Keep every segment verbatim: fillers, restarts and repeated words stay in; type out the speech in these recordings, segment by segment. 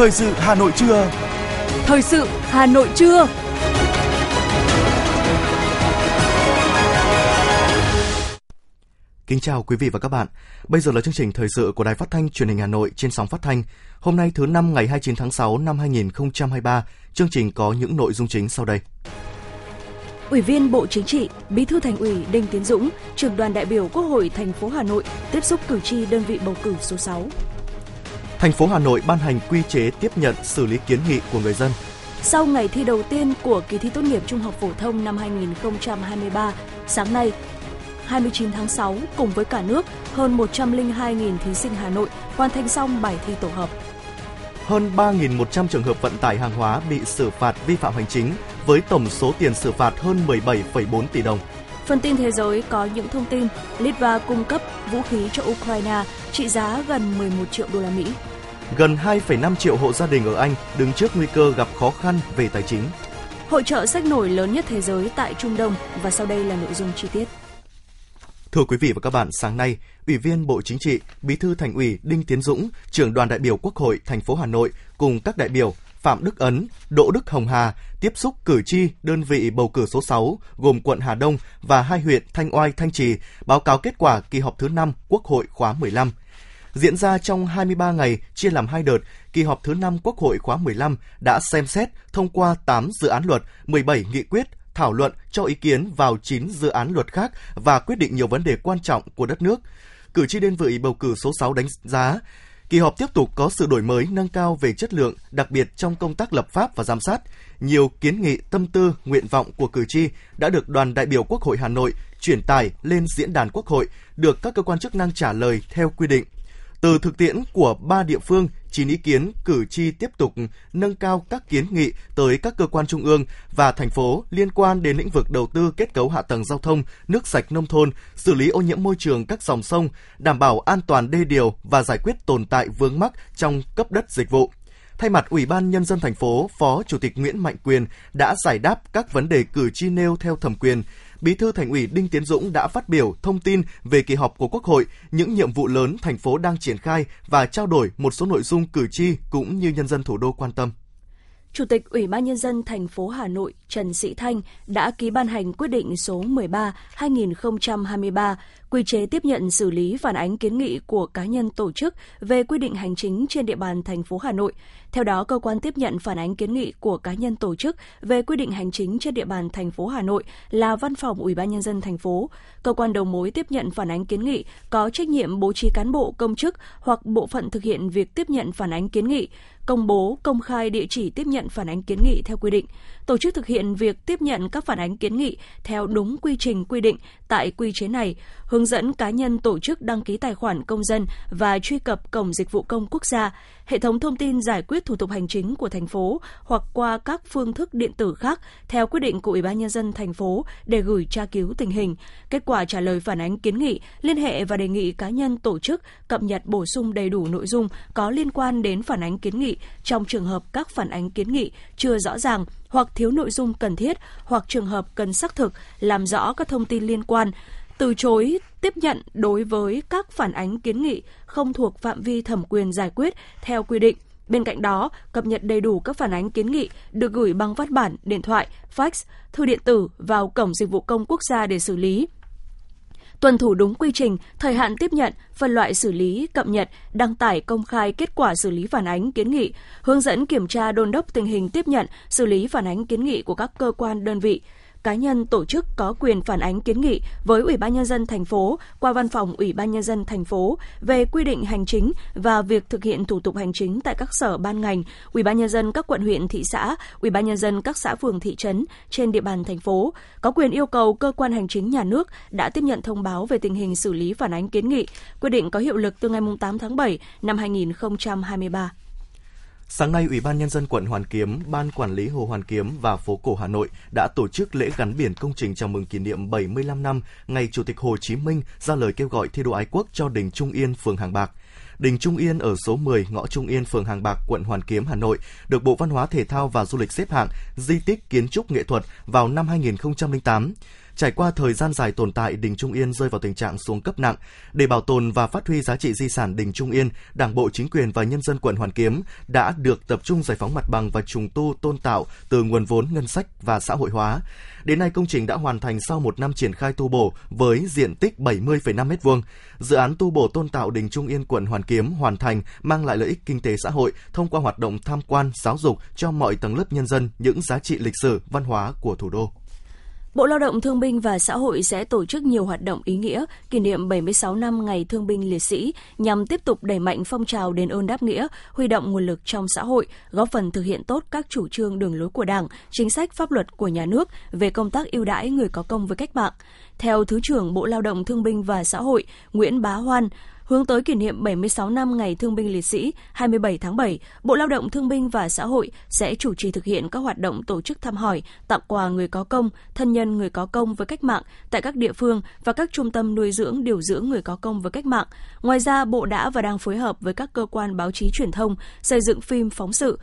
Thời sự Hà Nội trưa. Thời sự Hà Nội trưa. Kính chào quý vị và các bạn. Bây giờ là chương trình thời sự của Đài Phát thanh Truyền hình Hà Nội trên sóng phát thanh. Hôm nay thứ năm ngày hai mươi chín tháng sáu năm hai nghìn không trăm hai mươi ba, chương trình có những nội dung chính sau đây. Ủy viên Bộ Chính trị, Bí thư Thành ủy Đinh Tiến Dũng, trưởng đoàn đại biểu Quốc hội thành phố Hà Nội tiếp xúc cử tri đơn vị bầu cử số sáu. Thành phố Hà Nội ban hành quy chế tiếp nhận xử lý kiến nghị của người dân. Sau ngày thi đầu tiên của kỳ thi tốt nghiệp trung học phổ thông năm hai nghìn không trăm hai mươi ba, sáng nay hai mươi chín tháng sáu, cùng với cả nước, hơn một trăm linh hai nghìn thí sinh Hà Nội hoàn thành xong bài thi tổ hợp. Hơn ba nghìn một trăm trường hợp vận tải hàng hóa bị xử phạt vi phạm hành chính, với tổng số tiền xử phạt hơn mười bảy phẩy bốn tỷ đồng. Phần tin thế giới có những thông tin, Litva cung cấp vũ khí cho Ukraine trị giá gần mười một triệu đô la Mỹ. Gần hai phẩy năm triệu hộ gia đình ở Anh đứng trước nguy cơ gặp khó khăn về tài chính. Hội chợ sách nổi lớn nhất thế giới tại Trung Đông và sau đây là nội dung chi tiết. Thưa quý vị và các bạn, sáng nay, Ủy viên Bộ Chính trị, Bí thư Thành ủy Đinh Tiến Dũng, trưởng đoàn đại biểu Quốc hội thành phố Hà Nội cùng các đại biểu Phạm Đức Ấn, Đỗ Đức Hồng Hà tiếp xúc cử tri đơn vị bầu cử số sáu gồm quận Hà Đông và hai huyện Thanh Oai, Thanh Trì báo cáo kết quả kỳ họp thứ năm Quốc hội khóa mười lăm. Diễn ra trong hai mươi ba ngày, chia làm hai đợt, kỳ họp thứ năm Quốc hội khóa mười lăm đã xem xét thông qua tám dự án luật, mười bảy nghị quyết, thảo luận cho ý kiến vào chín dự án luật khác và quyết định nhiều vấn đề quan trọng của đất nước. Cử tri đơn vị bầu cử số sáu đánh giá kỳ họp tiếp tục có sự đổi mới nâng cao về chất lượng, đặc biệt trong công tác lập pháp và giám sát. Nhiều kiến nghị, tâm tư, nguyện vọng của cử tri đã được đoàn đại biểu Quốc hội Hà Nội chuyển tải lên diễn đàn Quốc hội, được các cơ quan chức năng trả lời theo quy định. Từ thực tiễn của ba địa phương, chín ý kiến cử tri tiếp tục nâng cao các kiến nghị tới các cơ quan trung ương và thành phố liên quan đến lĩnh vực đầu tư kết cấu hạ tầng giao thông, nước sạch nông thôn, xử lý ô nhiễm môi trường các dòng sông, đảm bảo an toàn đê điều và giải quyết tồn tại vướng mắc trong cấp đất dịch vụ. Thay mặt Ủy ban Nhân dân thành phố, Phó Chủ tịch Nguyễn Mạnh Quyền đã giải đáp các vấn đề cử tri nêu theo thẩm quyền. Bí thư Thành ủy Đinh Tiến Dũng đã phát biểu thông tin về kỳ họp của Quốc hội, những nhiệm vụ lớn thành phố đang triển khai và trao đổi một số nội dung cử tri cũng như nhân dân thủ đô quan tâm. Chủ tịch Ủy ban Nhân dân thành phố Hà Nội Trần Sĩ Thanh đã ký ban hành quyết định số mười ba trên hai nghìn không trăm hai mươi ba quy chế tiếp nhận xử lý phản ánh kiến nghị của cá nhân tổ chức về quy định hành chính trên địa bàn thành phố Hà Nội. Theo đó, cơ quan tiếp nhận phản ánh kiến nghị của cá nhân tổ chức về quy định hành chính trên địa bàn thành phố Hà Nội là Văn phòng Ủy ban Nhân dân thành phố. Cơ quan đầu mối tiếp nhận phản ánh kiến nghị có trách nhiệm bố trí cán bộ công chức hoặc bộ phận thực hiện việc tiếp nhận phản ánh kiến nghị, công bố, công khai địa chỉ tiếp nhận phản ánh kiến nghị theo quy định, tổ chức thực hiện việc tiếp nhận các phản ánh kiến nghị theo đúng quy trình quy định tại quy chế này, hướng dẫn cá nhân tổ chức đăng ký tài khoản công dân và truy cập Cổng Dịch vụ Công Quốc gia, hệ thống thông tin giải quyết thủ tục hành chính của thành phố hoặc qua các phương thức điện tử khác theo quyết định của Ủy ban Nhân dân thành phố để gửi tra cứu tình hình, kết quả trả lời phản ánh kiến nghị, liên hệ và đề nghị cá nhân tổ chức cập nhật bổ sung đầy đủ nội dung có liên quan đến phản ánh kiến nghị trong trường hợp các phản ánh kiến nghị chưa rõ ràng hoặc thiếu nội dung cần thiết hoặc trường hợp cần xác thực, làm rõ các thông tin liên quan, từ chối tiếp nhận đối với các phản ánh kiến nghị không thuộc phạm vi thẩm quyền giải quyết theo quy định. Bên cạnh đó, cập nhật đầy đủ các phản ánh kiến nghị được gửi bằng văn bản, điện thoại, fax, thư điện tử vào Cổng Dịch vụ Công Quốc gia để xử lý. Tuân thủ đúng quy trình, thời hạn tiếp nhận, phân loại xử lý, cập nhật, đăng tải công khai kết quả xử lý phản ánh kiến nghị, hướng dẫn kiểm tra đôn đốc tình hình tiếp nhận, xử lý phản ánh kiến nghị của các cơ quan đơn vị. Cá nhân tổ chức có quyền phản ánh kiến nghị với Ủy ban Nhân dân thành phố qua Văn phòng Ủy ban Nhân dân thành phố về quy định hành chính và việc thực hiện thủ tục hành chính tại các sở ban ngành, Ủy ban Nhân dân các quận huyện thị xã, Ủy ban Nhân dân các xã phường thị trấn trên địa bàn thành phố, có quyền yêu cầu cơ quan hành chính nhà nước đã tiếp nhận thông báo về tình hình xử lý phản ánh kiến nghị. Quyết định có hiệu lực từ ngày tám tháng bảy năm hai nghìn không trăm hai mươi ba. Sáng nay, Ủy ban Nhân dân quận Hoàn Kiếm, Ban Quản lý Hồ Hoàn Kiếm và Phố Cổ Hà Nội đã tổ chức lễ gắn biển công trình chào mừng kỷ niệm bảy mươi lăm năm ngày Chủ tịch Hồ Chí Minh ra lời kêu gọi thi đua ái quốc cho đình Trung Yên, phường Hàng Bạc. Đình Trung Yên ở số mười, ngõ Trung Yên, phường Hàng Bạc, quận Hoàn Kiếm, Hà Nội, được Bộ Văn hóa Thể thao và Du lịch xếp hạng di tích kiến trúc nghệ thuật vào năm hai nghìn không trăm lẻ tám. Trải qua thời gian dài tồn tại, đình Trung Yên rơi vào tình trạng xuống cấp nặng. Để bảo tồn và phát huy giá trị di sản đình Trung Yên, Đảng bộ, chính quyền và nhân dân quận Hoàn Kiếm đã được tập trung giải phóng mặt bằng và trùng tu tôn tạo từ nguồn vốn ngân sách và xã hội hóa. Đến nay, công trình đã hoàn thành sau một năm triển khai tu bổ với diện tích bảy mươi phẩy năm mét vuông. Dự án tu bổ tôn tạo đình Trung Yên quận Hoàn Kiếm hoàn thành mang lại lợi ích kinh tế xã hội thông qua hoạt động tham quan, giáo dục cho mọi tầng lớp nhân dân những giá trị lịch sử, văn hóa của thủ đô. Bộ Lao động Thương binh và Xã hội sẽ tổ chức nhiều hoạt động ý nghĩa kỷ niệm bảy mươi sáu năm Ngày Thương binh Liệt sĩ nhằm tiếp tục đẩy mạnh phong trào đền ơn đáp nghĩa, huy động nguồn lực trong xã hội, góp phần thực hiện tốt các chủ trương đường lối của Đảng, chính sách pháp luật của nhà nước về công tác ưu đãi người có công với cách mạng. Theo Thứ trưởng Bộ Lao động Thương binh và Xã hội Nguyễn Bá Hoan, hướng tới kỷ niệm bảy mươi sáu năm Ngày Thương binh Liệt sĩ hai mươi bảy tháng bảy, Bộ Lao động Thương binh và Xã hội sẽ chủ trì thực hiện các hoạt động tổ chức thăm hỏi, tặng quà người có công, thân nhân người có công với cách mạng tại các địa phương và các trung tâm nuôi dưỡng, điều dưỡng người có công với cách mạng. Ngoài ra, Bộ đã và đang phối hợp với các cơ quan báo chí truyền thông xây dựng phim phóng sự,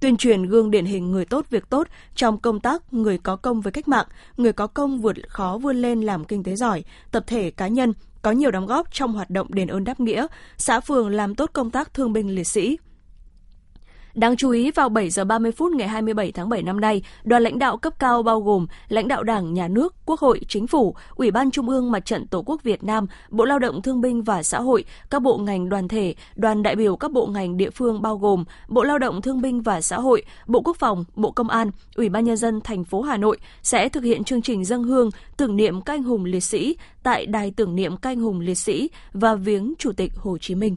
tuyên truyền gương điển hình người tốt việc tốt trong công tác người có công với cách mạng, người có công vượt khó vươn lên làm kinh tế giỏi, tập thể cá nhân có nhiều đóng góp trong hoạt động đền ơn đáp nghĩa, xã phường làm tốt công tác thương binh liệt sĩ. Đáng chú ý, vào bảy giờ ba mươi phút ngày hai mươi bảy tháng bảy năm nay, đoàn lãnh đạo cấp cao bao gồm lãnh đạo Đảng, Nhà nước, Quốc hội, Chính phủ, Ủy ban Trung ương Mặt trận Tổ quốc Việt Nam, Bộ Lao động Thương binh và Xã hội, các bộ ngành đoàn thể, đoàn đại biểu các bộ ngành địa phương bao gồm Bộ Lao động Thương binh và Xã hội, Bộ Quốc phòng, Bộ Công an, Ủy ban Nhân dân thành phố Hà Nội sẽ thực hiện chương trình dâng hương tưởng niệm các anh hùng liệt sĩ tại Đài tưởng niệm các anh hùng liệt sĩ và viếng Chủ tịch Hồ Chí Minh.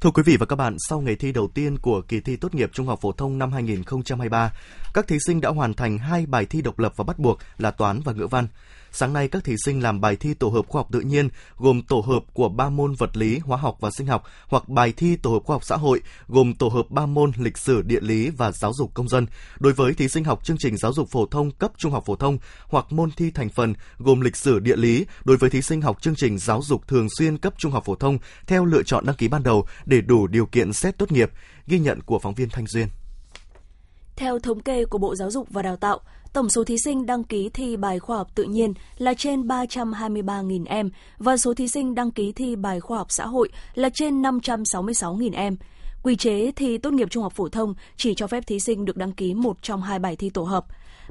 Thưa quý vị và các bạn, sau ngày thi đầu tiên của kỳ thi tốt nghiệp trung học phổ thông năm hai nghìn không trăm hai mươi ba, các thí sinh đã hoàn thành hai bài thi độc lập và bắt buộc là toán và ngữ văn. Sáng nay, các thí sinh làm bài thi tổ hợp khoa học tự nhiên gồm tổ hợp của ba môn vật lý, hóa học và sinh học hoặc bài thi tổ hợp khoa học xã hội gồm tổ hợp ba môn lịch sử, địa lý và giáo dục công dân đối với thí sinh học chương trình giáo dục phổ thông cấp trung học phổ thông hoặc môn thi thành phần gồm lịch sử, địa lý đối với thí sinh học chương trình giáo dục thường xuyên cấp trung học phổ thông theo lựa chọn đăng ký ban đầu để đủ điều kiện xét tốt nghiệp. Ghi nhận của phóng viên Thanh Duyên. Theo thống kê của Bộ Giáo dục và Đào tạo, tổng số thí sinh đăng ký thi bài khoa học tự nhiên là trên ba trăm hai mươi ba nghìn em và số thí sinh đăng ký thi bài khoa học xã hội là trên năm trăm sáu mươi sáu nghìn em. Quy chế thi tốt nghiệp trung học phổ thông chỉ cho phép thí sinh được đăng ký một trong hai bài thi tổ hợp.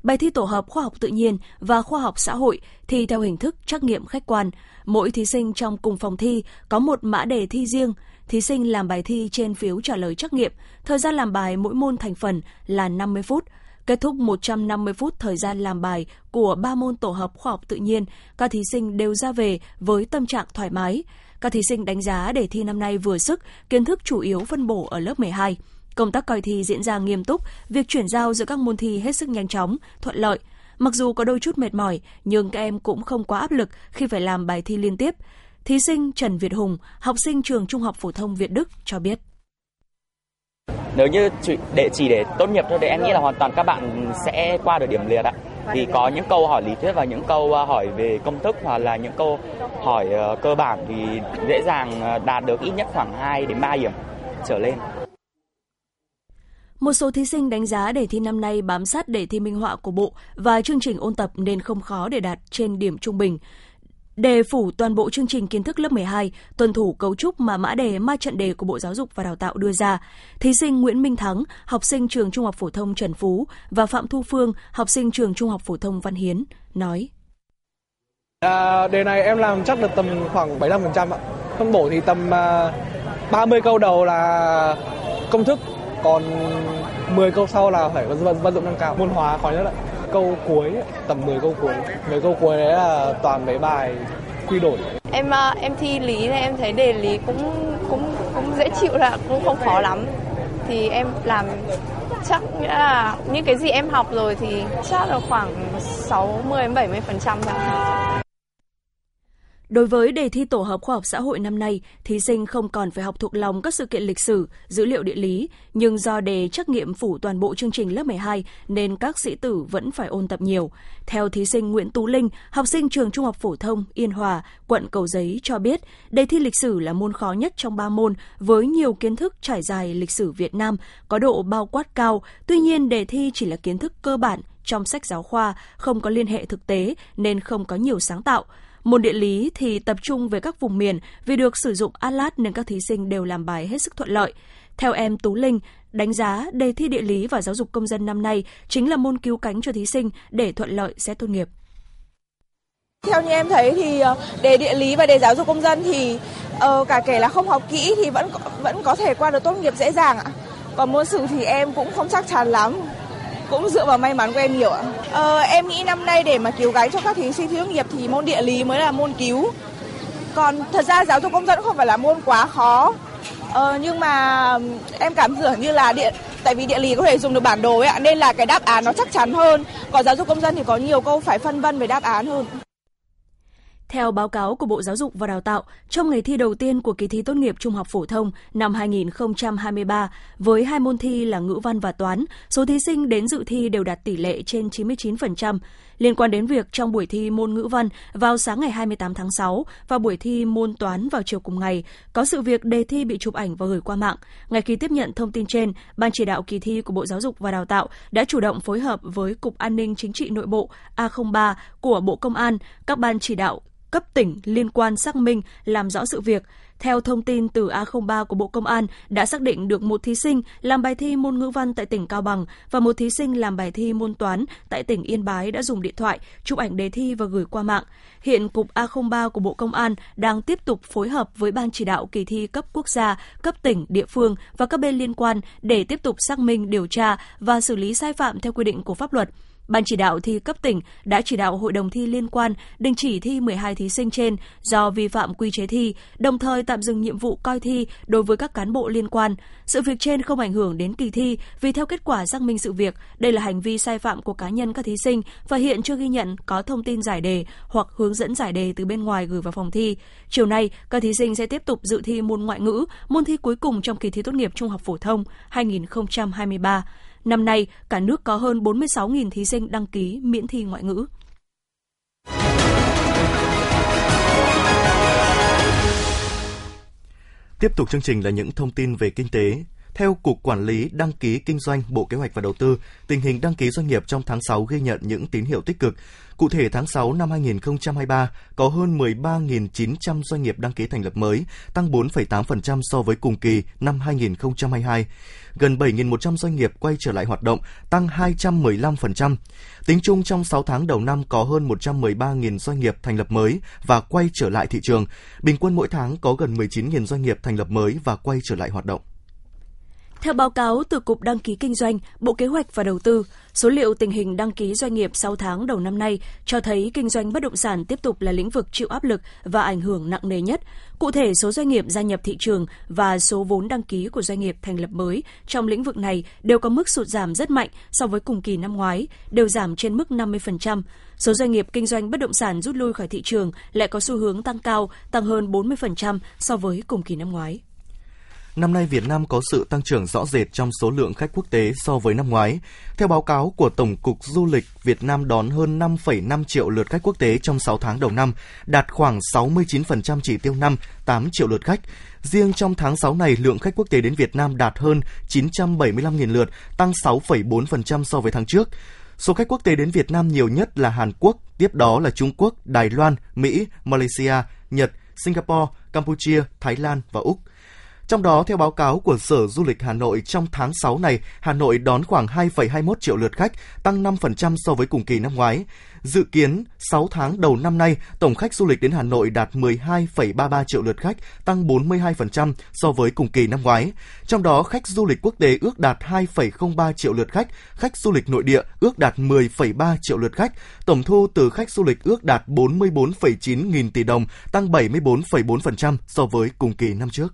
Bài thi tổ hợp khoa học tự nhiên và khoa học xã hội thi theo hình thức trắc nghiệm khách quan. Mỗi thí sinh trong cùng phòng thi có một mã đề thi riêng. Thí sinh làm bài thi trên phiếu trả lời trắc nghiệm. Thời gian làm bài mỗi môn thành phần là năm mươi phút. Kết thúc một trăm năm mươi phút thời gian làm bài của ba môn tổ hợp khoa học tự nhiên, các thí sinh đều ra về với tâm trạng thoải mái. Các thí sinh đánh giá đề thi năm nay vừa sức, kiến thức chủ yếu phân bổ ở lớp mười hai. Công tác coi thi diễn ra nghiêm túc, việc chuyển giao giữa các môn thi hết sức nhanh chóng, thuận lợi. Mặc dù có đôi chút mệt mỏi, nhưng các em cũng không quá áp lực khi phải làm bài thi liên tiếp. Thí sinh Trần Việt Hùng, học sinh trường Trung học phổ thông Việt Đức cho biết. Nếu như để chỉ để tốt nghiệp thôi thì em nghĩ là hoàn toàn các bạn sẽ qua được điểm liệt ạ. Vì có những câu hỏi lý thuyết và những câu hỏi về công thức hoặc là những câu hỏi cơ bản thì dễ dàng đạt được ít nhất khoảng hai đến ba điểm trở lên. Một số thí sinh đánh giá đề thi năm nay bám sát đề thi minh họa của Bộ và chương trình ôn tập nên không khó để đạt trên điểm trung bình. Đề phủ toàn bộ chương trình kiến thức lớp mười hai, tuân thủ cấu trúc mà mã đề, ma trận đề của Bộ Giáo dục và Đào tạo đưa ra. Thí sinh Nguyễn Minh Thắng, học sinh trường Trung học phổ thông Trần Phú và Phạm Thu Phương, học sinh trường Trung học phổ thông Văn Hiến, nói. À, đề này em làm chắc được tầm khoảng bảy mươi lăm phần trăm ạ. Phân bổ thì tầm ba mươi câu đầu là công thức, còn mười câu sau là phải vận dụng nâng cao. Môn hóa khó nhất ạ. Câu cuối, tầm mười câu cuối. mười câu cuối đấy là toàn mấy bài quy đổi. Em em thi lý này, em thấy đề lý cũng cũng cũng dễ chịu, là cũng không khó lắm. Thì em làm chắc nghĩa là những cái gì em học rồi thì chắc là khoảng sáu mươi đến bảy mươi phần trăm thôi. Đối với đề thi tổ hợp khoa học xã hội năm nay, thí sinh không còn phải học thuộc lòng các sự kiện lịch sử, dữ liệu địa lý, nhưng do đề trắc nghiệm phủ toàn bộ chương trình lớp mười hai nên các sĩ tử vẫn phải ôn tập nhiều. Theo thí sinh Nguyễn Tú Linh, học sinh trường Trung học phổ thông Yên Hòa, quận Cầu Giấy cho biết, đề thi lịch sử là môn khó nhất trong ba môn với nhiều kiến thức trải dài lịch sử Việt Nam, có độ bao quát cao, tuy nhiên đề thi chỉ là kiến thức cơ bản trong sách giáo khoa, không có liên hệ thực tế nên không có nhiều sáng tạo. Môn địa lý thì tập trung về các vùng miền vì được sử dụng atlas nên các thí sinh đều làm bài hết sức thuận lợi. Theo em Tú Linh, đánh giá đề thi địa lý và giáo dục công dân năm nay chính là môn cứu cánh cho thí sinh để thuận lợi xét tốt nghiệp. Theo như em thấy thì đề địa lý và đề giáo dục công dân thì uh, cả kể là không học kỹ thì vẫn vẫn có thể qua được tốt nghiệp dễ dàng ạ. Còn môn sử thì em cũng không chắc chắn lắm, cũng dựa vào may mắn của em nhiều ạ. Ờ, em nghĩ năm nay để mà cứu cánh cho các thí sinh thi tốt nghiệp thì môn địa lý mới là môn cứu. Còn thật ra giáo dục công dân không phải là môn quá khó. Ờ, nhưng mà em cảm tưởng như là địa, tại vì địa lý có thể dùng được bản đồ ấy ạ, nên là cái đáp án nó chắc chắn hơn. Còn giáo dục công dân thì có nhiều câu phải phân vân về đáp án hơn. Theo báo cáo của Bộ Giáo dục và Đào tạo, trong ngày thi đầu tiên của kỳ thi tốt nghiệp trung học phổ thông năm hai nghìn không trăm hai mươi ba, với hai môn thi là ngữ văn và toán, số thí sinh đến dự thi đều đạt tỷ lệ trên chín mươi chín phần trăm. Liên quan đến việc trong buổi thi môn ngữ văn vào sáng ngày hai mươi tám tháng sáu và buổi thi môn toán vào chiều cùng ngày, có sự việc đề thi bị chụp ảnh và gửi qua mạng. Ngay khi tiếp nhận thông tin trên, Ban chỉ đạo kỳ thi của Bộ Giáo dục và Đào tạo đã chủ động phối hợp với Cục An ninh Chính trị Nội bộ A không ba của Bộ Công an, các ban chỉ đạo cấp tỉnh liên quan xác minh, làm rõ sự việc. Theo thông tin từ A không ba của Bộ Công an, đã xác định được một thí sinh làm bài thi môn ngữ văn tại tỉnh Cao Bằng và một thí sinh làm bài thi môn toán tại tỉnh Yên Bái đã dùng điện thoại chụp ảnh đề thi và gửi qua mạng. Hiện Cục A không ba của Bộ Công an đang tiếp tục phối hợp với Ban chỉ đạo kỳ thi cấp quốc gia, cấp tỉnh, địa phương và các bên liên quan để tiếp tục xác minh, điều tra và xử lý sai phạm theo quy định của pháp luật. Ban chỉ đạo thi cấp tỉnh đã chỉ đạo hội đồng thi liên quan đình chỉ thi mười hai thí sinh trên do vi phạm quy chế thi, đồng thời tạm dừng nhiệm vụ coi thi đối với các cán bộ liên quan. Sự việc trên không ảnh hưởng đến kỳ thi vì theo kết quả xác minh sự việc, đây là hành vi sai phạm của cá nhân các thí sinh và hiện chưa ghi nhận có thông tin giải đề hoặc hướng dẫn giải đề từ bên ngoài gửi vào phòng thi. Chiều nay, các thí sinh sẽ tiếp tục dự thi môn ngoại ngữ, môn thi cuối cùng trong kỳ thi tốt nghiệp trung học phổ thông hai nghìn không trăm hai mươi ba. Năm nay, cả nước có hơn bốn mươi sáu nghìn thí sinh đăng ký miễn thi ngoại ngữ. Tiếp tục chương trình là những thông tin về kinh tế. Theo Cục Quản lý Đăng ký Kinh doanh Bộ Kế hoạch và Đầu tư, tình hình đăng ký doanh nghiệp trong tháng sáu ghi nhận những tín hiệu tích cực. Cụ thể, tháng sáu năm hai nghìn không trăm hai mươi ba, có hơn mười ba nghìn chín trăm doanh nghiệp đăng ký thành lập mới, tăng bốn phẩy tám phần trăm so với cùng kỳ năm hai nghìn không trăm hai mươi hai. Gần bảy nghìn một trăm doanh nghiệp quay trở lại hoạt động, tăng hai trăm mười lăm phần trăm. Tính chung trong sáu tháng đầu năm có hơn một trăm mười ba nghìn doanh nghiệp thành lập mới và quay trở lại thị trường. Bình quân mỗi tháng có gần mười chín nghìn doanh nghiệp thành lập mới và quay trở lại hoạt động. Theo báo cáo từ Cục Đăng ký Kinh doanh, Bộ Kế hoạch và Đầu tư, số liệu tình hình đăng ký doanh nghiệp sáu tháng đầu năm nay cho thấy kinh doanh bất động sản tiếp tục là lĩnh vực chịu áp lực và ảnh hưởng nặng nề nhất. Cụ thể, số doanh nghiệp gia nhập thị trường và số vốn đăng ký của doanh nghiệp thành lập mới trong lĩnh vực này đều có mức sụt giảm rất mạnh so với cùng kỳ năm ngoái, đều giảm trên mức năm mươi phần trăm. Số doanh nghiệp kinh doanh bất động sản rút lui khỏi thị trường lại có xu hướng tăng cao, tăng hơn bốn mươi phần trăm so với cùng kỳ năm ngoái. Năm nay, Việt Nam có sự tăng trưởng rõ rệt trong số lượng khách quốc tế so với năm ngoái. Theo báo cáo của Tổng cục Du lịch, Việt Nam đón hơn năm phẩy năm triệu lượt khách quốc tế trong sáu tháng đầu năm, đạt khoảng sáu mươi chín phần trăm chỉ tiêu năm, tám triệu lượt khách. Riêng trong tháng sáu này, lượng khách quốc tế đến Việt Nam đạt hơn chín trăm bảy mươi lăm nghìn lượt, tăng sáu phẩy bốn phần trăm so với tháng trước. Số khách quốc tế đến Việt Nam nhiều nhất là Hàn Quốc, tiếp đó là Trung Quốc, Đài Loan, Mỹ, Malaysia, Nhật, Singapore, Campuchia, Thái Lan và Úc. Trong đó, theo báo cáo của Sở Du lịch Hà Nội, trong tháng sáu này, Hà Nội đón khoảng hai phẩy hai mươi mốt triệu lượt khách, tăng năm phần trăm so với cùng kỳ năm ngoái. Dự kiến, sáu tháng đầu năm nay, tổng khách du lịch đến Hà Nội đạt mười hai phẩy ba mươi ba triệu lượt khách, tăng bốn mươi hai phần trăm so với cùng kỳ năm ngoái. Trong đó, khách du lịch quốc tế ước đạt hai phẩy không ba triệu lượt khách, khách du lịch nội địa ước đạt mười phẩy ba triệu lượt khách. Tổng thu từ khách du lịch ước đạt bốn mươi bốn phẩy chín nghìn tỷ đồng, tăng bảy mươi bốn phẩy bốn phần trăm so với cùng kỳ năm trước.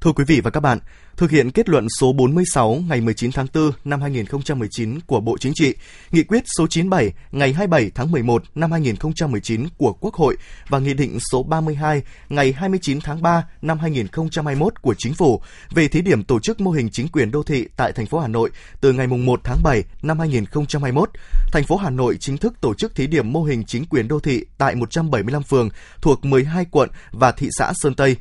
Thưa quý vị và các bạn, thực hiện kết luận số bốn mươi sáu ngày mười chín tháng tư năm hai nghìn không trăm mười chín của Bộ Chính trị, Nghị quyết số chín mươi bảy ngày hai mươi bảy tháng mười một năm hai nghìn không trăm mười chín của Quốc hội và Nghị định số ba mươi hai ngày hai mươi chín tháng ba năm hai nghìn không trăm hai mươi mốt của Chính phủ về thí điểm tổ chức mô hình chính quyền đô thị tại thành phố Hà Nội từ ngày một tháng bảy năm hai nghìn không trăm hai mươi mốt, thành phố Hà Nội chính thức tổ chức thí điểm mô hình chính quyền đô thị tại một trăm bảy mươi lăm phường thuộc mười hai quận và thị xã Sơn Tây.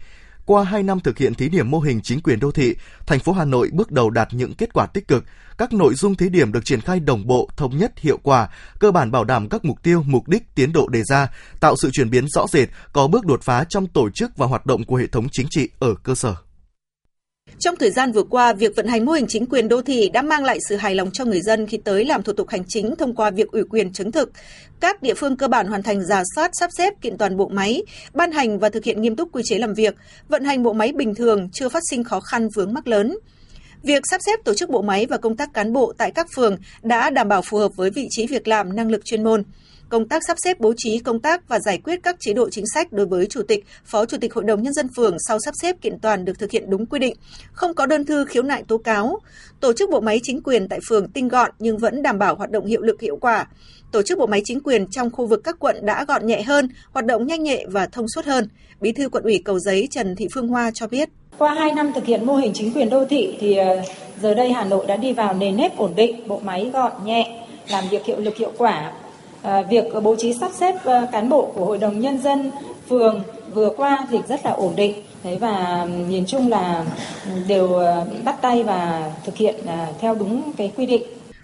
Qua hai năm thực hiện thí điểm mô hình chính quyền đô thị, thành phố Hà Nội bước đầu đạt những kết quả tích cực. Các nội dung thí điểm được triển khai đồng bộ, thống nhất, hiệu quả, cơ bản bảo đảm các mục tiêu, mục đích, tiến độ đề ra, tạo sự chuyển biến rõ rệt, có bước đột phá trong tổ chức và hoạt động của hệ thống chính trị ở cơ sở. Trong thời gian vừa qua, việc vận hành mô hình chính quyền đô thị đã mang lại sự hài lòng cho người dân khi tới làm thủ tục hành chính thông qua việc ủy quyền chứng thực. Các địa phương cơ bản hoàn thành rà soát, sắp xếp kiện toàn bộ máy, ban hành và thực hiện nghiêm túc quy chế làm việc, vận hành bộ máy bình thường, chưa phát sinh khó khăn vướng mắc lớn. Việc sắp xếp tổ chức bộ máy và công tác cán bộ tại các phường đã đảm bảo phù hợp với vị trí việc làm, năng lực chuyên môn. Công tác sắp xếp bố trí công tác và giải quyết các chế độ chính sách đối với Chủ tịch, Phó Chủ tịch Hội đồng Nhân dân phường sau sắp xếp kiện toàn được thực hiện đúng quy định, không có đơn thư khiếu nại tố cáo. Tổ chức bộ máy chính quyền tại phường tinh gọn nhưng vẫn đảm bảo hoạt động hiệu lực hiệu quả. Tổ chức bộ máy chính quyền trong khu vực các quận đã gọn nhẹ hơn, hoạt động nhanh nhẹ và thông suốt hơn. Bí thư Quận ủy Cầu Giấy Trần Thị Phương Hoa cho biết. Qua hai năm thực hiện mô hình chính quyền đô thị thì giờ đây Hà Nội đã đi vào nền nếp ổn định, bộ máy gọn nhẹ, làm việc hiệu lực hiệu quả. À, việc bố trí sắp xếp cán bộ của Hội đồng Nhân dân phường vừa qua thì rất là ổn định. Thế và nhìn chung là đều bắt tay và thực hiện theo đúng cái quy định.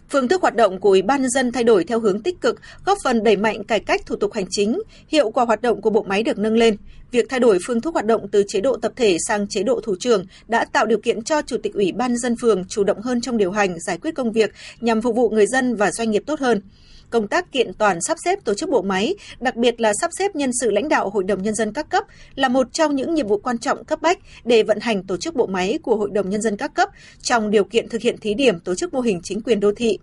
Phương thức hoạt động của Ủy ban Nhân dân thay đổi theo hướng tích cực, góp phần đẩy mạnh cải cách thủ tục hành chính, hiệu quả hoạt động của bộ máy được nâng lên. Việc thay đổi phương thức hoạt động từ chế độ tập thể sang chế độ thủ trưởng đã tạo điều kiện cho Chủ tịch Ủy ban Nhân dân phường chủ động hơn trong điều hành, giải quyết công việc nhằm phục vụ người dân và doanh nghiệp tốt hơn. Công tác kiện toàn sắp xếp tổ chức bộ máy, đặc biệt là sắp xếp nhân sự lãnh đạo Hội đồng Nhân dân các cấp là một trong những nhiệm vụ quan trọng cấp bách để vận hành tổ chức bộ máy của Hội đồng Nhân dân các cấp trong điều kiện thực hiện thí điểm tổ chức mô hình chính quyền đô thị.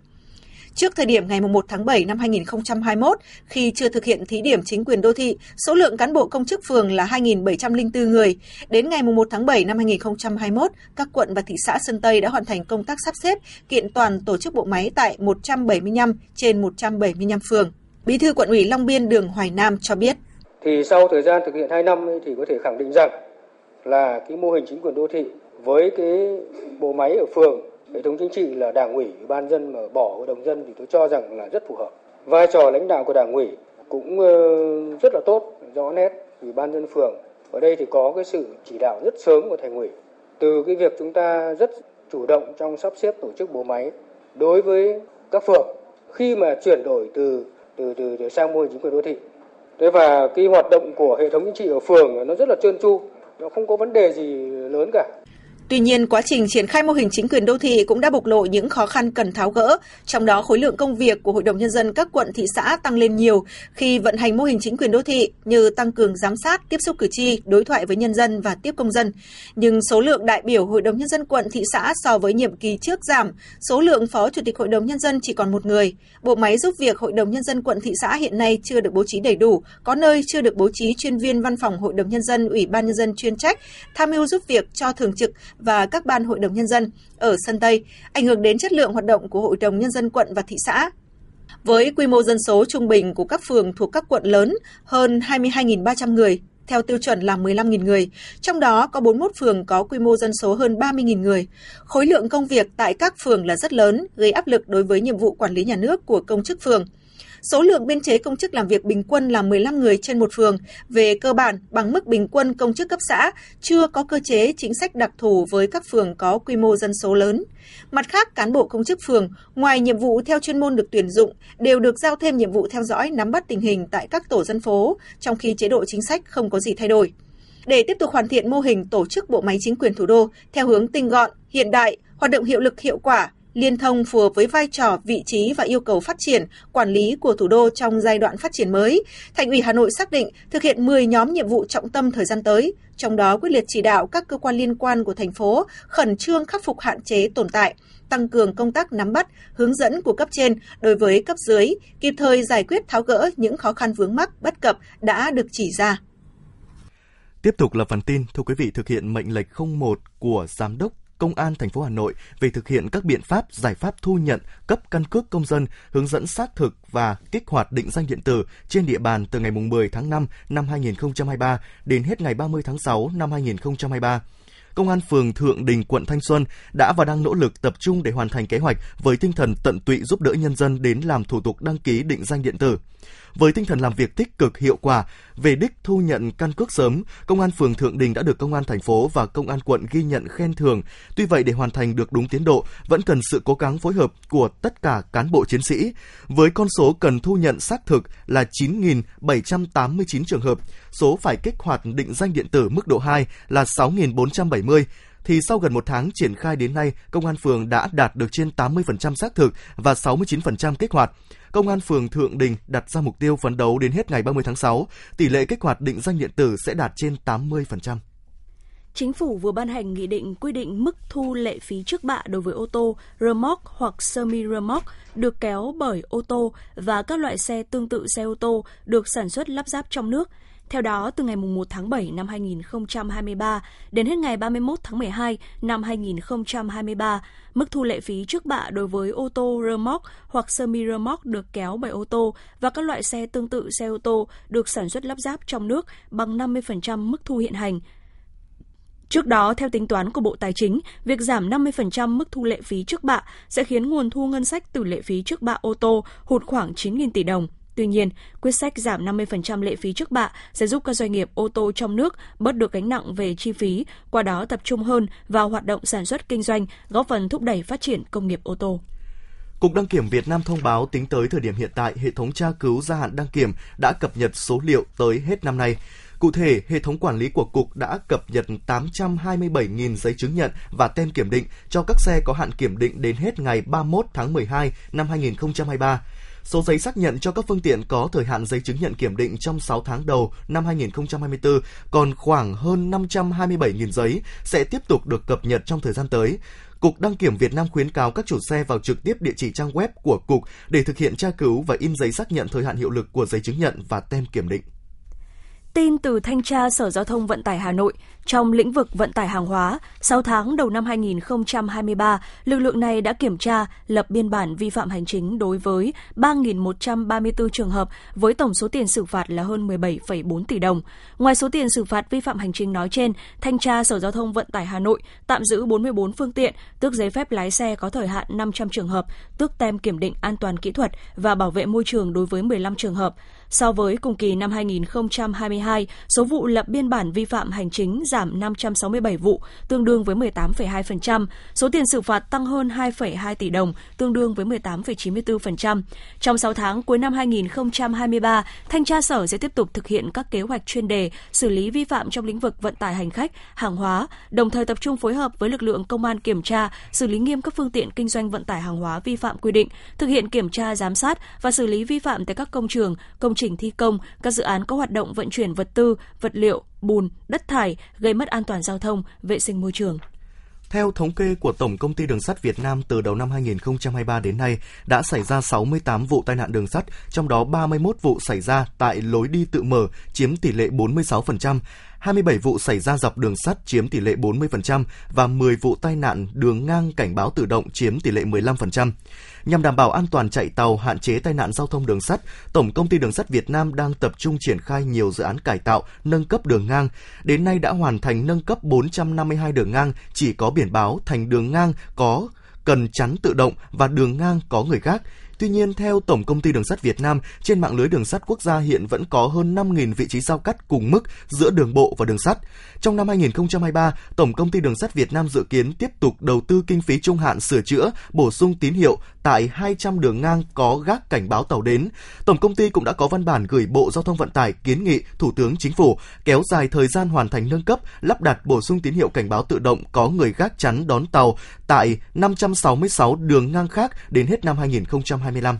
Trước thời điểm ngày một tháng bảy năm hai nghìn không trăm hai mươi mốt, khi chưa thực hiện thí điểm chính quyền đô thị, số lượng cán bộ công chức phường là hai nghìn bảy trăm lẻ bốn người. Đến ngày một tháng bảy năm hai nghìn không trăm hai mươi mốt, các quận và thị xã Sơn Tây đã hoàn thành công tác sắp xếp, kiện toàn tổ chức bộ máy tại một trăm bảy mươi lăm trên một trăm bảy mươi lăm phường. Bí thư Quận ủy Long Biên Đường Hoài Nam cho biết. Thì sau thời gian thực hiện hai năm thì có thể khẳng định rằng là cái mô hình chính quyền đô thị với cái bộ máy ở phường, hệ thống chính trị là Đảng ủy, Ban dân mà bỏ Hội đồng dân thì tôi cho rằng là rất phù hợp. Vai trò lãnh đạo của Đảng ủy cũng rất là tốt, rõ nét. Ủy ban dân phường ở đây thì có cái sự chỉ đạo rất sớm của Thành ủy. Từ cái việc chúng ta rất chủ động trong sắp xếp tổ chức bộ máy đối với các phường khi mà chuyển đổi từ từ từ, từ sang mô hình chính quyền đô thị. Thế và cái hoạt động của hệ thống chính trị ở phường nó rất là trơn tru, nó không có vấn đề gì lớn cả. Tuy nhiên, quá trình triển khai mô hình chính quyền đô thị cũng đã bộc lộ những khó khăn cần tháo gỡ, trong đó khối lượng công việc của Hội đồng Nhân dân các quận thị xã tăng lên nhiều khi vận hành mô hình chính quyền đô thị như tăng cường giám sát, tiếp xúc cử tri, đối thoại với nhân dân và tiếp công dân. Nhưng số lượng đại biểu Hội đồng Nhân dân quận thị xã so với nhiệm kỳ trước giảm, số lượng Phó Chủ tịch Hội đồng Nhân dân chỉ còn một người. Bộ máy giúp việc Hội đồng Nhân dân quận thị xã hiện nay chưa được bố trí đầy đủ, có nơi chưa được bố trí chuyên viên văn phòng Hội đồng Nhân dân, Ủy ban Nhân dân chuyên trách, tham mưu giúp việc cho thường trực và các ban Hội đồng Nhân dân ở Sơn Tây, ảnh hưởng đến chất lượng hoạt động của Hội đồng Nhân dân quận và thị xã. Với quy mô dân số trung bình của các phường thuộc các quận lớn hơn hai mươi hai nghìn ba trăm người, theo tiêu chuẩn là mười lăm nghìn người, trong đó có bốn mươi mốt phường có quy mô dân số hơn ba mươi nghìn người. Khối lượng công việc tại các phường là rất lớn, gây áp lực đối với nhiệm vụ quản lý nhà nước của công chức phường. Số lượng biên chế công chức làm việc bình quân là mười lăm người trên một phường, về cơ bản bằng mức bình quân công chức cấp xã, chưa có cơ chế chính sách đặc thù với các phường có quy mô dân số lớn. Mặt khác, cán bộ công chức phường, ngoài nhiệm vụ theo chuyên môn được tuyển dụng, đều được giao thêm nhiệm vụ theo dõi, nắm bắt tình hình tại các tổ dân phố, trong khi chế độ chính sách không có gì thay đổi. Để tiếp tục hoàn thiện mô hình tổ chức bộ máy chính quyền thủ đô theo hướng tinh gọn, hiện đại, hoạt động hiệu lực hiệu quả, liên thông phù hợp với vai trò, vị trí và yêu cầu phát triển, quản lý của thủ đô trong giai đoạn phát triển mới, Thành ủy Hà Nội xác định thực hiện mười nhóm nhiệm vụ trọng tâm thời gian tới, trong đó quyết liệt chỉ đạo các cơ quan liên quan của thành phố khẩn trương khắc phục hạn chế tồn tại, tăng cường công tác nắm bắt, hướng dẫn của cấp trên đối với cấp dưới, kịp thời giải quyết tháo gỡ những khó khăn vướng mắc, bất cập đã được chỉ ra. Tiếp tục là phần tin, thưa quý vị, thực hiện mệnh lệnh không một của Giám đốc Công an thành phố Hà Nội về thực hiện các biện pháp giải pháp thu nhận, cấp căn cước công dân, hướng dẫn xác thực và kích hoạt định danh điện tử trên địa bàn từ ngày mười tháng năm năm hai nghìn không trăm hai mươi ba đến hết ngày ba mươi tháng sáu năm hai nghìn không trăm hai mươi ba. Công an phường Thượng Đình, quận Thanh Xuân đã và đang nỗ lực tập trung để hoàn thành kế hoạch với tinh thần tận tụy giúp đỡ nhân dân đến làm thủ tục đăng ký định danh điện tử. Với tinh thần làm việc tích cực hiệu quả, về đích thu nhận căn cước sớm, Công an phường Thượng Đình đã được Công an thành phố và Công an quận ghi nhận khen thưởng. Tuy vậy, để hoàn thành được đúng tiến độ, vẫn cần sự cố gắng phối hợp của tất cả cán bộ chiến sĩ. Với con số cần thu nhận xác thực là chín nghìn bảy trăm tám mươi chín trường hợp, số phải kích hoạt định danh điện tử mức độ hai là sáu nghìn bốn trăm bảy mươi. Thì sau gần một tháng triển khai đến nay, Công an phường đã đạt được trên tám mươi phần trăm xác thực và sáu mươi chín phần trăm kích hoạt. Công an phường Thượng Đình đặt ra mục tiêu phấn đấu đến hết ngày ba mươi tháng sáu, tỷ lệ kích hoạt định danh điện tử sẽ đạt trên tám mươi phần trăm. Chính phủ vừa ban hành nghị định quy định mức thu lệ phí trước bạ đối với ô tô, rơ moóc hoặc semi-rơ moóc được kéo bởi ô tô và các loại xe tương tự xe ô tô được sản xuất lắp ráp trong nước. Theo đó, từ ngày mùng một tháng bảy năm hai nghìn không trăm hai mươi ba đến hết ngày ba mươi mốt tháng mười hai năm hai nghìn không trăm hai mươi ba, mức thu lệ phí trước bạ đối với ô tô rơ moóc hoặc semi-rơ moóc được kéo bởi ô tô và các loại xe tương tự xe ô tô được sản xuất lắp ráp trong nước bằng năm mươi phần trăm mức thu hiện hành. Trước đó, theo tính toán của Bộ Tài chính, việc giảm năm mươi phần trăm mức thu lệ phí trước bạ sẽ khiến nguồn thu ngân sách từ lệ phí trước bạ ô tô hụt khoảng chín nghìn tỷ đồng. Tuy nhiên, quyết sách giảm năm mươi phần trăm lệ phí trước bạ sẽ giúp các doanh nghiệp ô tô trong nước bớt được gánh nặng về chi phí, qua đó tập trung hơn vào hoạt động sản xuất kinh doanh, góp phần thúc đẩy phát triển công nghiệp ô tô. Cục Đăng kiểm Việt Nam thông báo tính tới thời điểm hiện tại, hệ thống tra cứu gia hạn đăng kiểm đã cập nhật số liệu tới hết năm nay. Cụ thể, hệ thống quản lý của Cục đã cập nhật tám trăm hai mươi bảy nghìn giấy chứng nhận và tem kiểm định cho các xe có hạn kiểm định đến hết ngày ba mươi mốt tháng mười hai năm hai nghìn không trăm hai mươi ba. Số giấy xác nhận cho các phương tiện có thời hạn giấy chứng nhận kiểm định trong sáu tháng đầu năm hai nghìn không trăm hai mươi bốn còn khoảng hơn năm trăm hai mươi bảy nghìn giấy sẽ tiếp tục được cập nhật trong thời gian tới. Cục Đăng kiểm Việt Nam khuyến cáo các chủ xe vào trực tiếp địa chỉ trang web của Cục để thực hiện tra cứu và in giấy xác nhận thời hạn hiệu lực của giấy chứng nhận và tem kiểm định. Tin từ Thanh tra Sở Giao thông Vận tải Hà Nội, trong lĩnh vực vận tải hàng hóa, sáu tháng đầu năm hai nghìn không trăm hai mươi ba, lực lượng này đã kiểm tra, lập biên bản vi phạm hành chính đối với ba nghìn một trăm ba mươi tư trường hợp với tổng số tiền xử phạt là hơn mười bảy phẩy bốn tỷ đồng. Ngoài số tiền xử phạt vi phạm hành chính nói trên, Thanh tra Sở Giao thông Vận tải Hà Nội tạm giữ bốn mươi bốn phương tiện, tước giấy phép lái xe có thời hạn năm trăm trường hợp, tước tem kiểm định an toàn kỹ thuật và bảo vệ môi trường đối với mười lăm trường hợp. So với cùng kỳ năm hai nghìn không trăm hai mươi hai, số vụ lập biên bản vi phạm hành chính giảm năm trăm sáu mươi bảy vụ, tương đương với mười tám phẩy hai phần trăm, số tiền xử phạt tăng hơn hai phẩy hai tỷ đồng, tương đương với mười tám phẩy chín mươi tư phần trăm. Trong sáu tháng cuối năm hai nghìn không trăm hai mươi ba, Thanh tra Sở sẽ tiếp tục thực hiện các kế hoạch chuyên đề xử lý vi phạm trong lĩnh vực vận tải hành khách, hàng hóa, đồng thời tập trung phối hợp với lực lượng công an kiểm tra, xử lý nghiêm các phương tiện kinh doanh vận tải hàng hóa vi phạm quy định, thực hiện kiểm tra giám sát và xử lý vi phạm tại các công trường, công trình thi công, các dự án có hoạt động vận chuyển vật tư, vật liệu, bùn, đất thải, gây mất an toàn giao thông, vệ sinh môi trường. Theo thống kê của Tổng Công ty Đường sắt Việt Nam, từ đầu năm hai nghìn không trăm hai mươi ba đến nay đã xảy ra sáu mươi tám vụ tai nạn đường sắt, trong đó ba mươi mốt vụ xảy ra tại lối đi tự mở chiếm tỷ lệ bốn mươi sáu phần trăm, hai mươi bảy vụ xảy ra dọc đường sắt chiếm tỷ lệ bốn mươi phần trăm và mười vụ tai nạn đường ngang cảnh báo tự động chiếm tỷ lệ mười lăm phần trăm. Nhằm đảm bảo an toàn chạy tàu, hạn chế tai nạn giao thông đường sắt, Tổng Công ty Đường sắt Việt Nam đang tập trung triển khai nhiều dự án cải tạo, nâng cấp đường ngang. Đến nay đã hoàn thành nâng cấp bốn trăm năm mươi hai đường ngang chỉ có biển báo thành đường ngang có cần chắn tự động và đường ngang có người gác. Tuy nhiên, theo Tổng Công ty Đường sắt Việt Nam, trên mạng lưới đường sắt quốc gia hiện vẫn có hơn năm nghìn vị trí giao cắt cùng mức giữa đường bộ và đường sắt. Trong năm hai không hai ba, Tổng Công ty Đường sắt Việt Nam dự kiến tiếp tục đầu tư kinh phí trung hạn sửa chữa, bổ sung tín hiệu tại hai trăm đường ngang có gác cảnh báo tàu đến. Tổng công ty cũng đã có văn bản gửi Bộ Giao thông Vận tải kiến nghị Thủ tướng Chính phủ kéo dài thời gian hoàn thành nâng cấp, lắp đặt bổ sung tín hiệu cảnh báo tự động có người gác chắn đón tàu tại năm trăm sáu mươi sáu đường ngang khác đến hết năm hai không hai lăm.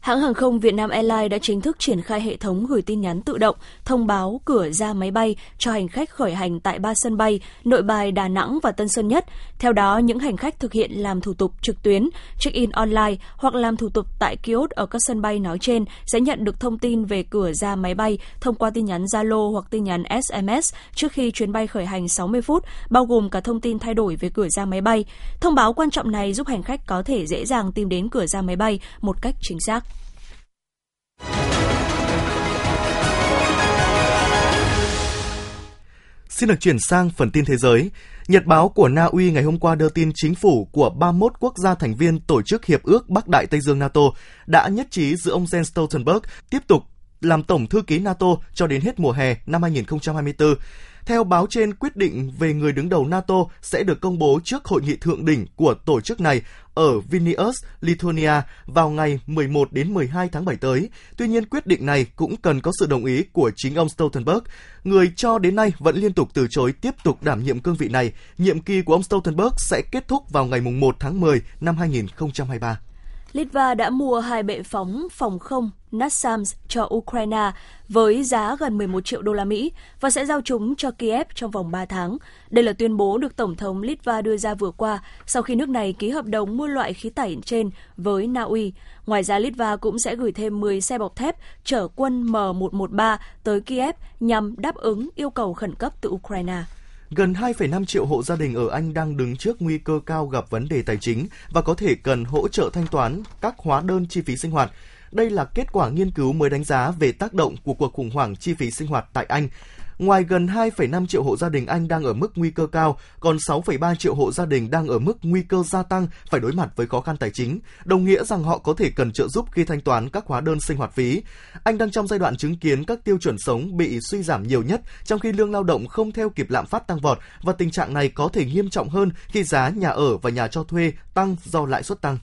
Hãng hàng không Việt Nam Airlines đã chính thức triển khai hệ thống gửi tin nhắn tự động thông báo cửa ra máy bay cho hành khách khởi hành tại ba sân bay Nội Bài, Đà Nẵng và Tân Sơn Nhất. Theo đó, những hành khách thực hiện làm thủ tục trực tuyến, check-in online hoặc làm thủ tục tại kiosk ở các sân bay nói trên sẽ nhận được thông tin về cửa ra máy bay thông qua tin nhắn Zalo hoặc tin nhắn ét em ét trước khi chuyến bay khởi hành sáu mươi phút, bao gồm cả thông tin thay đổi về cửa ra máy bay. Thông báo quan trọng này giúp hành khách có thể dễ dàng tìm đến cửa ra máy bay một cách chính xác. Xin được chuyển sang phần tin thế giới. Nhật báo của Na Uy ngày hôm qua đưa tin chính phủ của ba mươi mốt quốc gia thành viên Tổ chức Hiệp ước Bắc Đại Tây Dương NATO đã nhất trí giữ ông Jens Stoltenberg tiếp tục làm Tổng thư ký NATO cho đến hết mùa hè năm hai không hai tư. Theo báo trên, quyết định về người đứng đầu NATO sẽ được công bố trước hội nghị thượng đỉnh của tổ chức này ở Vilnius, Lithuania vào ngày mười một đến mười hai tháng bảy tới. Tuy nhiên, quyết định này cũng cần có sự đồng ý của chính ông Stoltenberg, người cho đến nay vẫn liên tục từ chối tiếp tục đảm nhiệm cương vị này. Nhiệm kỳ của ông Stoltenberg sẽ kết thúc vào ngày mùng một tháng mười năm hai không hai ba. Litva đã mua hai bệ phóng phòng không Natsams cho Ukraine với giá gần mười một triệu đô la Mỹ và sẽ giao chúng cho Kiev trong vòng ba tháng. Đây là tuyên bố được Tổng thống Litva đưa ra vừa qua sau khi nước này ký hợp đồng mua loại khí tải trên với Na Uy. Ngoài ra, Litva cũng sẽ gửi thêm mười xe bọc thép chở quân em một một ba tới Kiev nhằm đáp ứng yêu cầu khẩn cấp từ Ukraine. Gần hai phẩy năm triệu hộ gia đình ở Anh đang đứng trước nguy cơ cao gặp vấn đề tài chính và có thể cần hỗ trợ thanh toán các hóa đơn chi phí sinh hoạt. Đây là kết quả nghiên cứu mới đánh giá về tác động của cuộc khủng hoảng chi phí sinh hoạt tại Anh. Ngoài gần hai phẩy năm triệu hộ gia đình Anh đang ở mức nguy cơ cao, còn sáu phẩy ba triệu hộ gia đình đang ở mức nguy cơ gia tăng phải đối mặt với khó khăn tài chính, đồng nghĩa rằng họ có thể cần trợ giúp khi thanh toán các hóa đơn sinh hoạt phí. Anh đang trong giai đoạn chứng kiến các tiêu chuẩn sống bị suy giảm nhiều nhất, trong khi lương lao động không theo kịp lạm phát tăng vọt, và tình trạng này có thể nghiêm trọng hơn khi giá nhà ở và nhà cho thuê tăng do lãi suất tăng.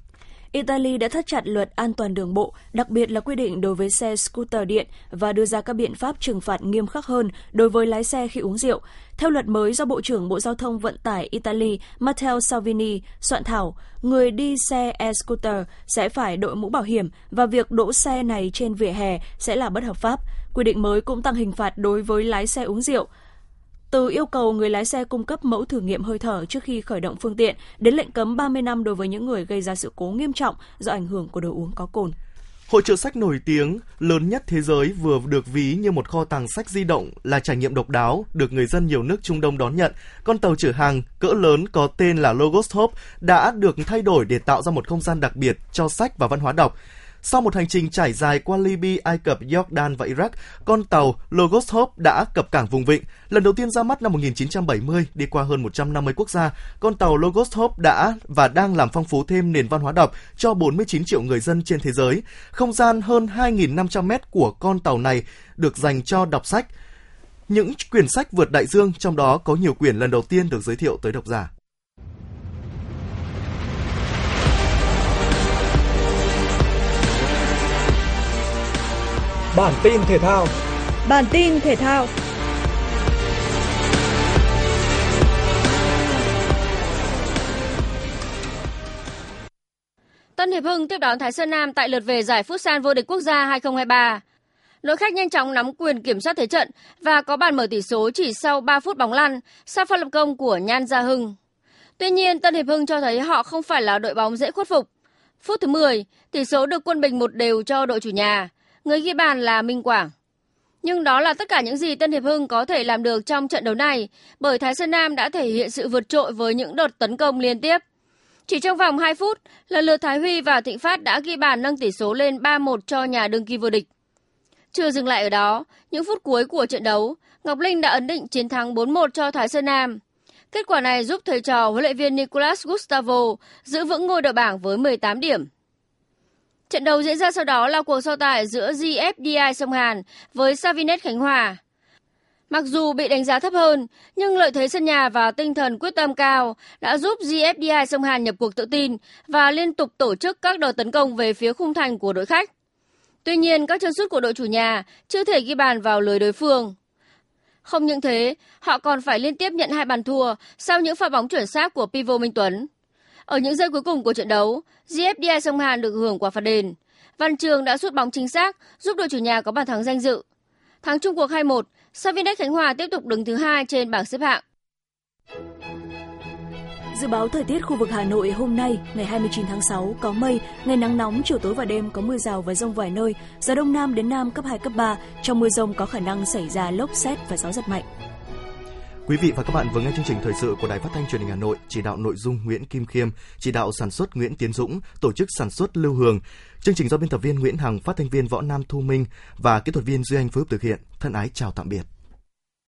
Italy đã thắt chặt luật an toàn đường bộ, đặc biệt là quy định đối với xe scooter điện và đưa ra các biện pháp trừng phạt nghiêm khắc hơn đối với lái xe khi uống rượu. Theo luật mới do Bộ trưởng Bộ Giao thông Vận tải Italy Matteo Salvini soạn thảo, người đi xe e-scooter sẽ phải đội mũ bảo hiểm và việc đỗ xe này trên vỉa hè sẽ là bất hợp pháp. Quy định mới cũng tăng hình phạt đối với lái xe uống rượu, từ yêu cầu người lái xe cung cấp mẫu thử nghiệm hơi thở trước khi khởi động phương tiện đến lệnh cấm ba mươi năm đối với những người gây ra sự cố nghiêm trọng do ảnh hưởng của đồ uống có cồn. Hội chợ sách nổi tiếng lớn nhất thế giới vừa được ví như một kho tàng sách di động là trải nghiệm độc đáo được người dân nhiều nước Trung Đông đón nhận. Con tàu chở hàng cỡ lớn có tên là Logos Hope đã được thay đổi để tạo ra một không gian đặc biệt cho sách và văn hóa đọc. Sau một hành trình trải dài qua Libya, Ai Cập, Jordan và Iraq, con tàu Logos Hope đã cập cảng vùng vịnh. Lần đầu tiên ra mắt năm một nghìn chín trăm bảy mươi, đi qua hơn một trăm năm mươi quốc gia, con tàu Logos Hope đã và đang làm phong phú thêm nền văn hóa đọc cho bốn mươi chín triệu người dân trên thế giới. Không gian hơn hai nghìn năm trăm mét của con tàu này được dành cho đọc sách. Những quyển sách vượt đại dương, trong đó có nhiều quyển lần đầu tiên được giới thiệu tới độc giả. Bản tin thể thao. Bản tin thể thao. Tân Hiệp Hưng tiếp đón Thái Sơn Nam tại lượt về giải Futsal vô địch quốc gia hai không hai ba. Đội khách nhanh chóng nắm quyền kiểm soát thế trận và có bàn mở tỷ số chỉ sau ba phút bóng lăn sau pha lập công của Nhan Gia Hưng. Tuy nhiên, Tân Hiệp Hưng cho thấy họ không phải là đội bóng dễ khuất phục. Phút thứ mười, tỷ số được quân bình một đều cho đội chủ nhà. Người ghi bàn là Minh Quảng. Nhưng đó là tất cả những gì Tân Hiệp Hưng có thể làm được trong trận đấu này, bởi Thái Sơn Nam đã thể hiện sự vượt trội với những đợt tấn công liên tiếp. Chỉ trong vòng hai phút, lần lượt Thái Huy và Thịnh Phát đã ghi bàn nâng tỷ số lên ba một cho nhà đương kim vô địch. Chưa dừng lại ở đó, những phút cuối của trận đấu, Ngọc Linh đã ấn định chiến thắng bốn một cho Thái Sơn Nam. Kết quả này giúp thầy trò huấn luyện viên Nicolas Gustavo giữ vững ngôi đầu bảng với mười tám điểm. Trận đấu diễn ra sau đó là cuộc so tài giữa giê ép đê i Sông Hàn với Savinet Khánh Hòa. Mặc dù bị đánh giá thấp hơn, nhưng lợi thế sân nhà và tinh thần quyết tâm cao đã giúp giê ép đê i Sông Hàn nhập cuộc tự tin và liên tục tổ chức các đợt tấn công về phía khung thành của đội khách. Tuy nhiên, các chân sút của đội chủ nhà chưa thể ghi bàn vào lưới đối phương. Không những thế, họ còn phải liên tiếp nhận hai bàn thua sau những pha bóng chuẩn xác của pivot Minh Tuấn. Ở những giây cuối cùng của trận đấu, giê ép đê i Sông Hàn được hưởng quả phạt đền. Văn Trường đã sút bóng chính xác giúp đội chủ nhà có bàn thắng danh dự. Thắng chung cuộc hai một, Savinet Khánh Hòa tiếp tục đứng thứ hai trên bảng xếp hạng. Dự báo thời tiết khu vực Hà Nội hôm nay, ngày hai mươi chín tháng sáu, có mây, ngày nắng nóng, chiều tối và đêm có mưa rào và dông vài nơi, gió đông nam đến nam cấp hai, cấp ba. Trong mưa dông có khả năng xảy ra lốc, sét và gió giật mạnh. Quý vị và các bạn vừa nghe chương trình thời sự của Đài Phát thanh Truyền hình Hà Nội, chỉ đạo nội dung Nguyễn Kim Khiêm, chỉ đạo sản xuất Nguyễn Tiến Dũng, tổ chức sản xuất Lưu Hường. Chương trình do biên tập viên Nguyễn Hằng, phát thanh viên Võ Nam Thu Minh và kỹ thuật viên Duy Anh phối hợp thực hiện. Thân ái chào tạm biệt.